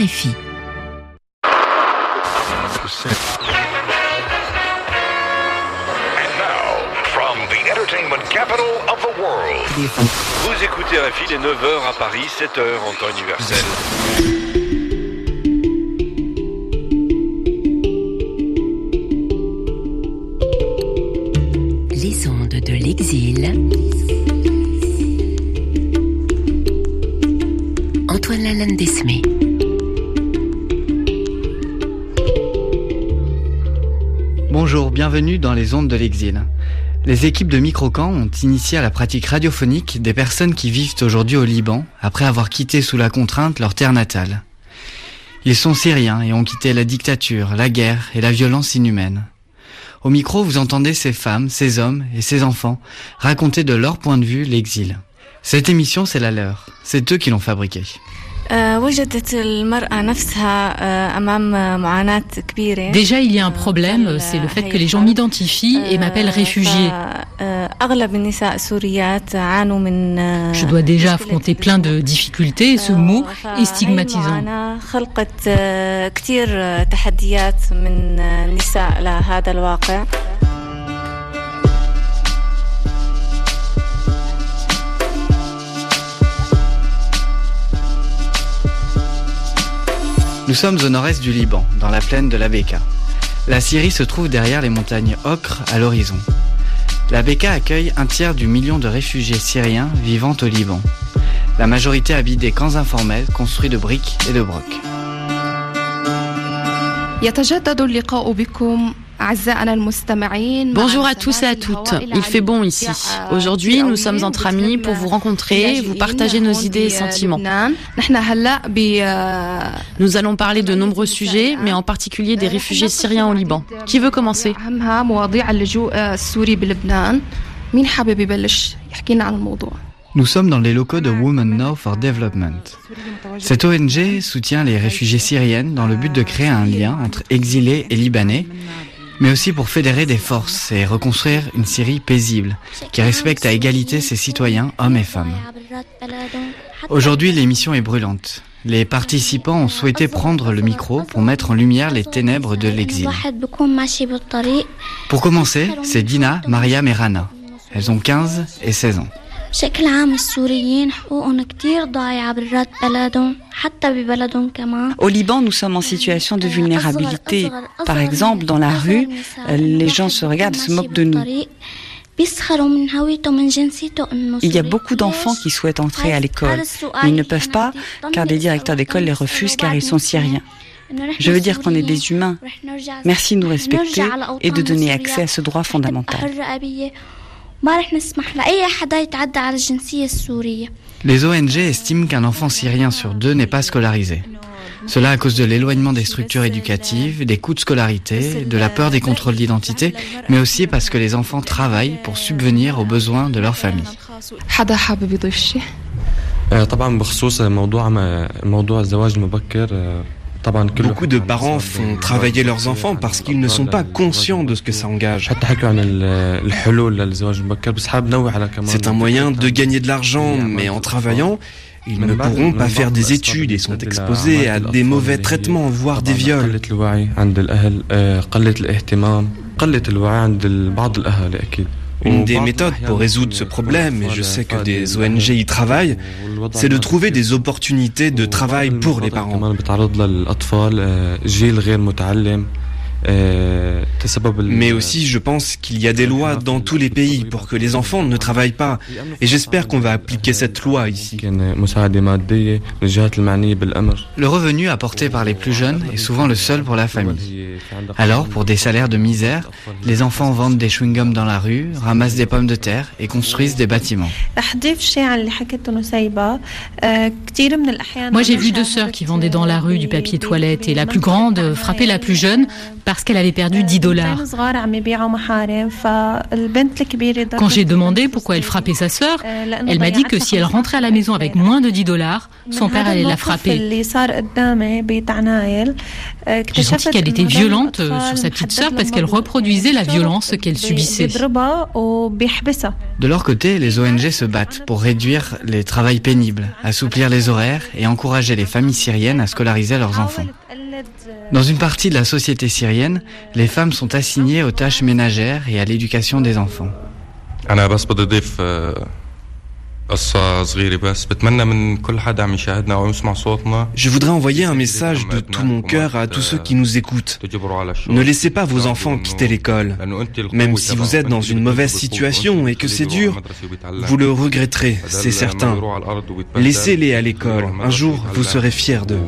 RFI. Vous écoutez RFI, il est 9h à Paris, 7h en temps universel. Les ondes de l'exil. Antoine Lalande Desmé. Bonjour, bienvenue dans les ondes de l'exil. Les équipes de microcamp ont initié à la pratique radiophonique des personnes qui vivent aujourd'hui au Liban après avoir quitté sous la contrainte leur terre natale. Ils sont syriens et ont quitté la dictature, la guerre et la violence inhumaine. Au micro, vous entendez ces femmes, ces hommes et ces enfants raconter de leur point de vue l'exil. Cette émission, c'est la leur. C'est eux qui l'ont fabriquée. Déjà, il y a un problème, c'est le fait que les gens m'identifient et m'appellent réfugiée. Je dois déjà affronter plein de difficultés, ce mot est stigmatisant. Nous sommes au nord-est du Liban, dans la plaine de la Bekaa. La Syrie se trouve derrière les montagnes ocre à l'horizon. La Bekaa accueille un tiers du million de réfugiés syriens vivant au Liban. La majorité habite des camps informels construits de briques et de brocs. Bonjour à tous et à toutes. Il fait bon ici. Aujourd'hui, nous sommes entre amis pour vous rencontrer, vous partager nos idées et sentiments. Nous allons parler de nombreux sujets, mais en particulier des réfugiés syriens au Liban. Qui veut commencer ? Nous sommes dans les locaux de Women Now for Development. Cette ONG soutient les réfugiés syriennes dans le but de créer un lien entre exilés et Libanais, mais aussi pour fédérer des forces et reconstruire une Syrie paisible, qui respecte à égalité ses citoyens, hommes et femmes. Aujourd'hui, l'émission est brûlante. Les participants ont souhaité prendre le micro pour mettre en lumière les ténèbres de l'exil. Pour commencer, c'est Dina, Mariam et Rana. Elles ont 15 et 16 ans. Au Liban, nous sommes en situation de vulnérabilité. Par exemple, dans la rue, les gens se regardent et se moquent de nous. Il y a beaucoup d'enfants qui souhaitent entrer à l'école, mais ils ne peuvent pas car des directeurs d'école les refusent car ils sont syriens. Je veux dire qu'on est des humains. Merci de nous respecter et de donner accès à ce droit fondamental. Les ONG estiment qu'un enfant syrien sur deux n'est pas scolarisé. Cela à cause de l'éloignement des structures éducatives, des coûts de scolarité, de la peur des contrôles d'identité, mais aussi parce que les enfants travaillent pour subvenir aux besoins de leur famille. Beaucoup de parents font travailler leurs enfants parce qu'ils ne sont pas conscients de ce que ça engage. C'est un moyen de gagner de l'argent, mais en travaillant, ils ne pourront pas faire des études et sont exposés à des mauvais traitements, voire des viols. Une des méthodes pour résoudre ce problème, et je sais que des ONG y travaillent, c'est de trouver des opportunités de travail pour les parents. Mais aussi, je pense qu'il y a des lois dans tous les pays pour que les enfants ne travaillent pas. Et j'espère qu'on va appliquer cette loi ici. Le revenu apporté par les plus jeunes est souvent le seul pour la famille. Alors, pour des salaires de misère, les enfants vendent des chewing-gums dans la rue, ramassent des pommes de terre et construisent des bâtiments. Moi, j'ai vu deux sœurs qui vendaient dans la rue du papier toilette et la plus grande frappait la plus jeune. parce qu'elle avait perdu 10 dollars. Quand j'ai demandé pourquoi elle frappait sa sœur, elle m'a dit que si elle rentrait à la maison avec moins de 10 dollars, son père allait la frapper. J'ai senti qu'elle était violente sur sa petite sœur parce qu'elle reproduisait la violence qu'elle subissait. De leur côté, les ONG se battent pour réduire les travails pénibles, assouplir les horaires et encourager les familles syriennes à scolariser leurs enfants. Dans une partie de la société syrienne, les femmes sont assignées aux tâches ménagères et à l'éducation des enfants. Je voudrais envoyer un message de tout mon cœur à tous ceux qui nous écoutent. Ne laissez pas vos enfants quitter l'école. Même si vous êtes dans une mauvaise situation et que c'est dur, vous le regretterez, c'est certain. Laissez-les à l'école. Un jour, vous serez fiers d'eux.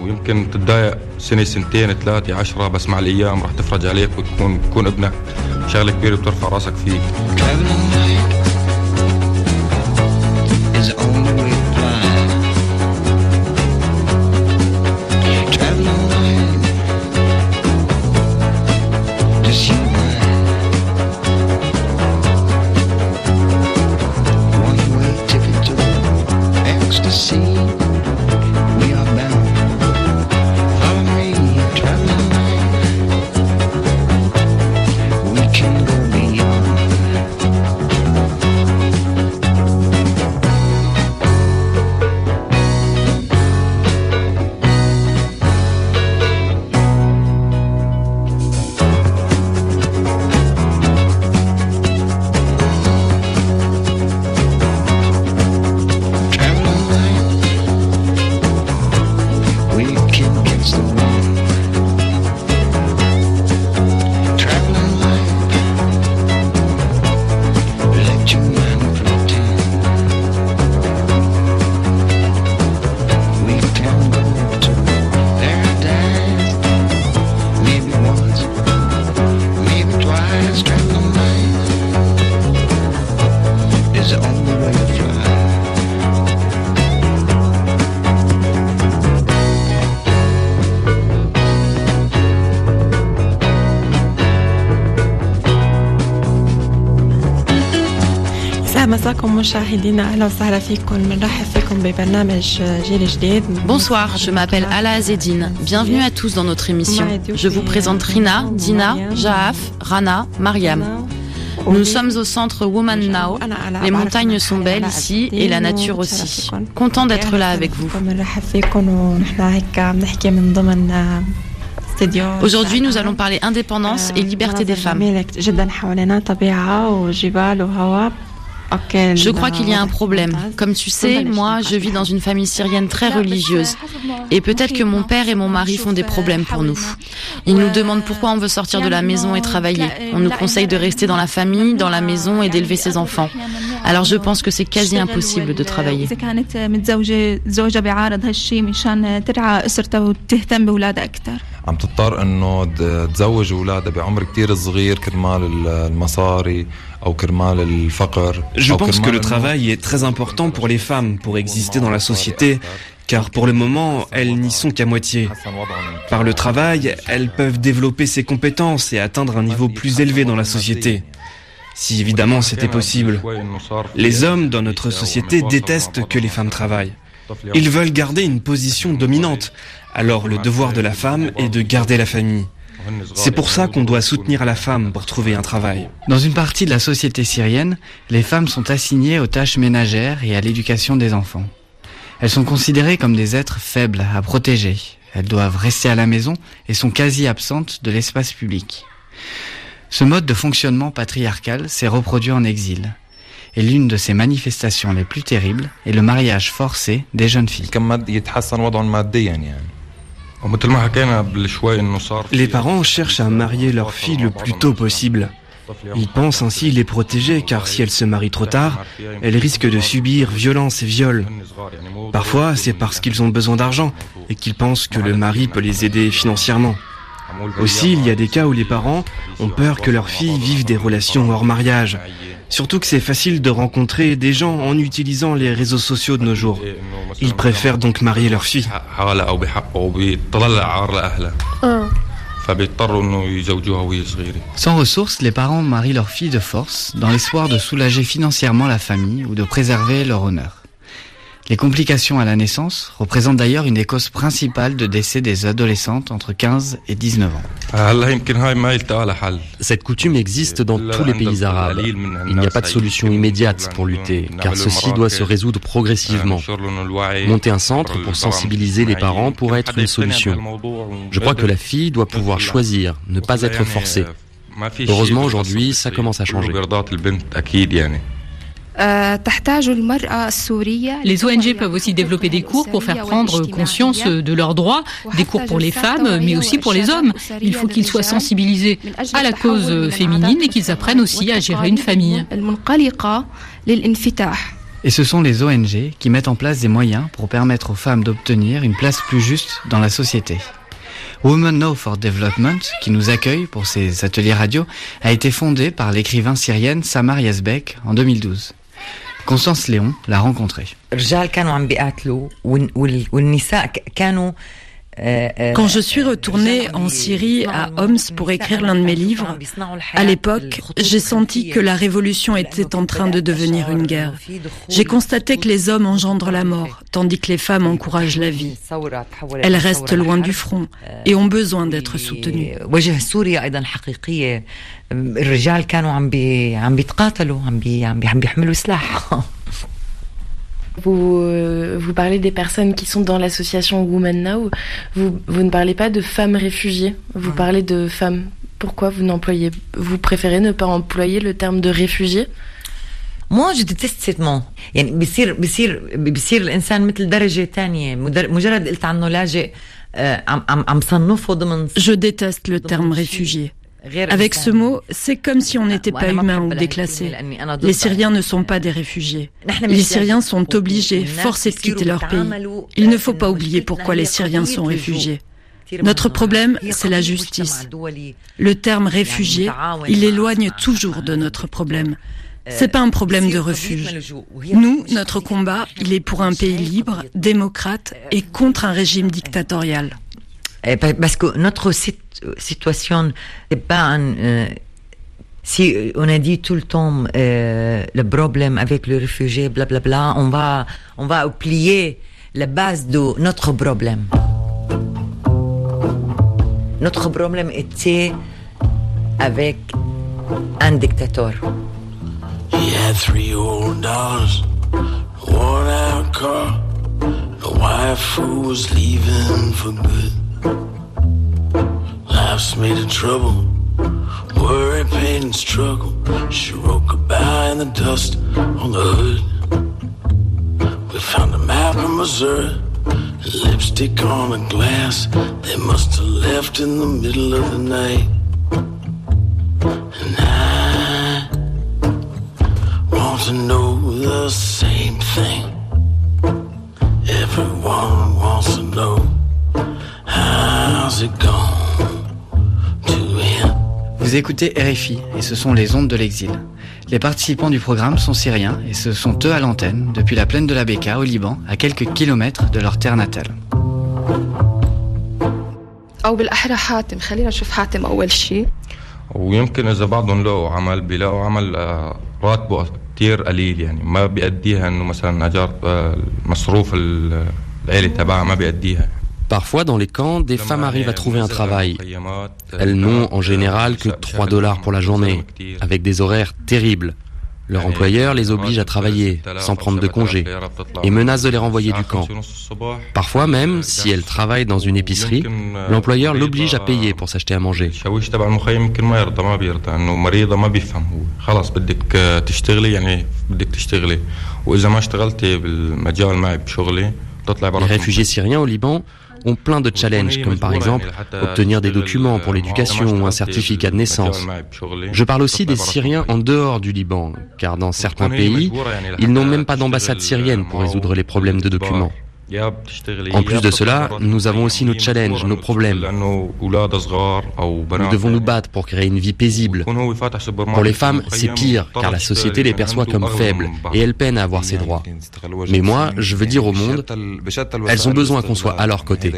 Bonsoir, je m'appelle Ala Azedine. Bienvenue à tous dans notre émission. Je vous présente Rina, Dina, Jaaf, Rana, Mariam. Nous sommes au centre Women Now. Les montagnes sont belles ici et la nature aussi. Content d'être là avec vous. Aujourd'hui, nous allons parler indépendance et liberté des femmes. Je crois qu'il y a un problème. Comme tu sais, moi, je vis dans une famille syrienne très religieuse. Et peut-être que mon père et mon mari font des problèmes pour nous. Ils nous demandent pourquoi on veut sortir de la maison et travailler. On nous conseille de rester dans la famille, dans la maison et d'élever ses enfants. Alors je pense que c'est quasi impossible de travailler. Je pense que le travail est très important pour les femmes, pour exister dans la société, car pour le moment, elles n'y sont qu'à moitié. Par le travail, elles peuvent développer ses compétences et atteindre un niveau plus élevé dans la société. Si évidemment c'était possible. Les hommes dans notre société détestent que les femmes travaillent. Ils veulent garder une position dominante, alors le devoir de la femme est de garder la famille. C'est pour ça qu'on doit soutenir la femme pour trouver un travail. Dans une partie de la société syrienne, les femmes sont assignées aux tâches ménagères et à l'éducation des enfants. Elles sont considérées comme des êtres faibles à protéger. Elles doivent rester à la maison et sont quasi absentes de l'espace public. Ce mode de fonctionnement patriarcal s'est reproduit en exil. Et l'une de ses manifestations les plus terribles est le mariage forcé des jeunes filles. Les parents cherchent à marier leurs filles le plus tôt possible. Ils pensent ainsi les protéger, car si elles se marient trop tard, elles risquent de subir violence et viol. Parfois, c'est parce qu'ils ont besoin d'argent et qu'ils pensent que le mari peut les aider financièrement. Aussi, il y a des cas où les parents ont peur que leurs filles vivent des relations hors mariage. Surtout que c'est facile de rencontrer des gens en utilisant les réseaux sociaux de nos jours. Ils préfèrent donc marier leurs filles. Sans ressources, les parents marient leurs filles de force dans l'espoir de soulager financièrement la famille ou de préserver leur honneur. Les complications à la naissance représentent d'ailleurs une des causes principales de décès des adolescentes entre 15 et 19 ans. Cette coutume existe dans tous les pays arabes. Il n'y a pas de solution immédiate pour lutter, car ceci doit se résoudre progressivement. Monter un centre pour sensibiliser les parents pourrait être une solution. Je crois que la fille doit pouvoir choisir, ne pas être forcée. Heureusement, aujourd'hui, ça commence à changer. Les ONG peuvent aussi développer des cours pour faire prendre conscience de leurs droits, des cours pour les femmes, mais aussi pour les hommes. Il faut qu'ils soient sensibilisés à la cause féminine et qu'ils apprennent aussi à gérer une famille. Et ce sont les ONG qui mettent en place des moyens pour permettre aux femmes d'obtenir une place plus juste dans la société. Women Now for Development, qui nous accueille pour ses ateliers radio, a été fondée par l'écrivain syrienne Samar Yazbek en 2012. Constance Léon l'a rencontrée. Quand je suis retournée en Syrie à Homs pour écrire l'un de mes livres, à l'époque, j'ai senti que la révolution était en train de devenir une guerre. J'ai constaté que les hommes engendrent la mort, tandis que les femmes encouragent la vie. Elles restent loin du front et ont besoin d'être soutenues. Vous parlez des personnes qui sont dans l'association Women Now, vous ne parlez pas de femmes réfugiées, vous parlez de femmes. Pourquoi vous préférez ne pas employer le terme de réfugié? Moi, je déteste cette mot. Je déteste le terme réfugié. Avec ce mot, c'est comme si on n'était pas humain ou déclassé. Les Syriens ne sont pas des réfugiés. Les Syriens sont obligés, forcés de quitter leur pays. Il ne faut pas oublier pourquoi les Syriens sont réfugiés. Notre problème, c'est la justice. Le terme réfugié, il éloigne toujours de notre problème. C'est pas un problème de refuge. Nous, notre combat, il est pour un pays libre, démocrate et contre un régime dictatorial. Parce que notre situation, c'est pas si on a dit tout le temps le problème avec les réfugiés, blablabla, on va oublier la base de notre problème. Notre problème était avec un dictateur. He had three old dogs, one out car, a wife who was leaving for good. Life's made of trouble, worry, pain, and struggle. She wrote goodbye in the dust on the hood. We found a map in Missouri, lipstick on a glass. They must have left in the middle of the night. And I want to know the same thing everyone wants to know. Vous écoutez RFI et ce sont les ondes de l'exil. Les participants du programme sont syriens et ce sont eux à l'antenne depuis la plaine de la Bekaa au Liban, à quelques kilomètres de leur terre natale. Parfois, dans les camps, des femmes arrivent à trouver un travail. Elles n'ont en général que 3 $ pour la journée, avec des horaires terribles. Leur employeur les oblige à travailler, sans prendre de congé, et menace de les renvoyer du camp. Parfois même, si elles travaillent dans une épicerie, l'employeur l'oblige à payer pour s'acheter à manger. Les réfugiés syriens au Liban ont plein de challenges, comme par exemple obtenir des documents pour l'éducation ou un certificat de naissance. Je parle aussi des Syriens en dehors du Liban, car dans certains pays, ils n'ont même pas d'ambassade syrienne pour résoudre les problèmes de documents. En plus de cela, nous avons aussi nos challenges, nos problèmes. Nous devons nous battre pour créer une vie paisible. Pour les femmes, c'est pire, car la société les perçoit comme faibles et elles peinent à avoir ses droits. Mais moi, je veux dire au monde, elles ont besoin qu'on soit à leur côté.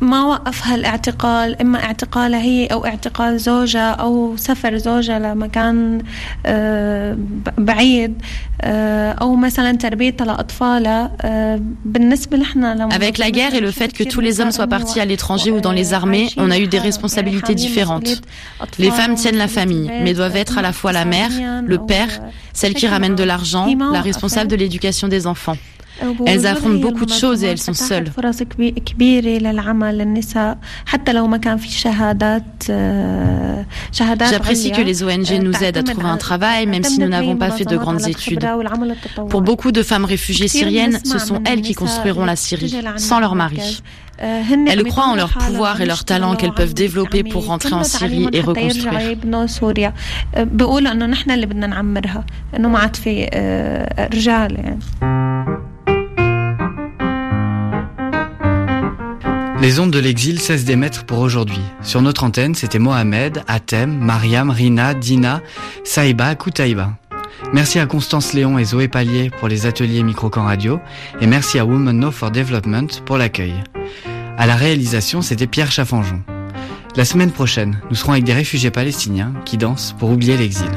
ما وقف هالاعتقال إما اعتقالها هي أو اعتقال زوجها أو سفر زوجها لمكان بعيد أو مثلا تربيتها لأطفالها بالنسبة لحنا. Avec la guerre et le fait que tous les hommes soient partis à l'étranger ou dans les armées, on a eu des responsabilités différentes. Les femmes tiennent la famille, mais doivent être à la fois la mère, le père, celle qui ramène de l'argent, la responsable de l'éducation des enfants. Elles affrontent beaucoup de choses et elles sont seules. J'apprécie que les ONG nous aident à trouver un travail, même si nous n'avons pas fait de grandes études. Pour beaucoup de femmes réfugiées syriennes, ce sont elles qui construiront la Syrie, sans leur mari. Elles croient en leur pouvoir et leur talent qu'elles peuvent développer pour rentrer en Syrie et reconstruire. Les ondes de l'exil cessent d'émettre pour aujourd'hui. Sur notre antenne, c'était Mohamed, Atem, Mariam, Rina, Dina, Saïba, Koutaïba. Merci à Constance Léon et Zoé Pallier pour les ateliers microcamp radio et merci à Women Now for Development pour l'accueil. À la réalisation, c'était Pierre Chafanjon. La semaine prochaine, nous serons avec des réfugiés palestiniens qui dansent pour oublier l'exil.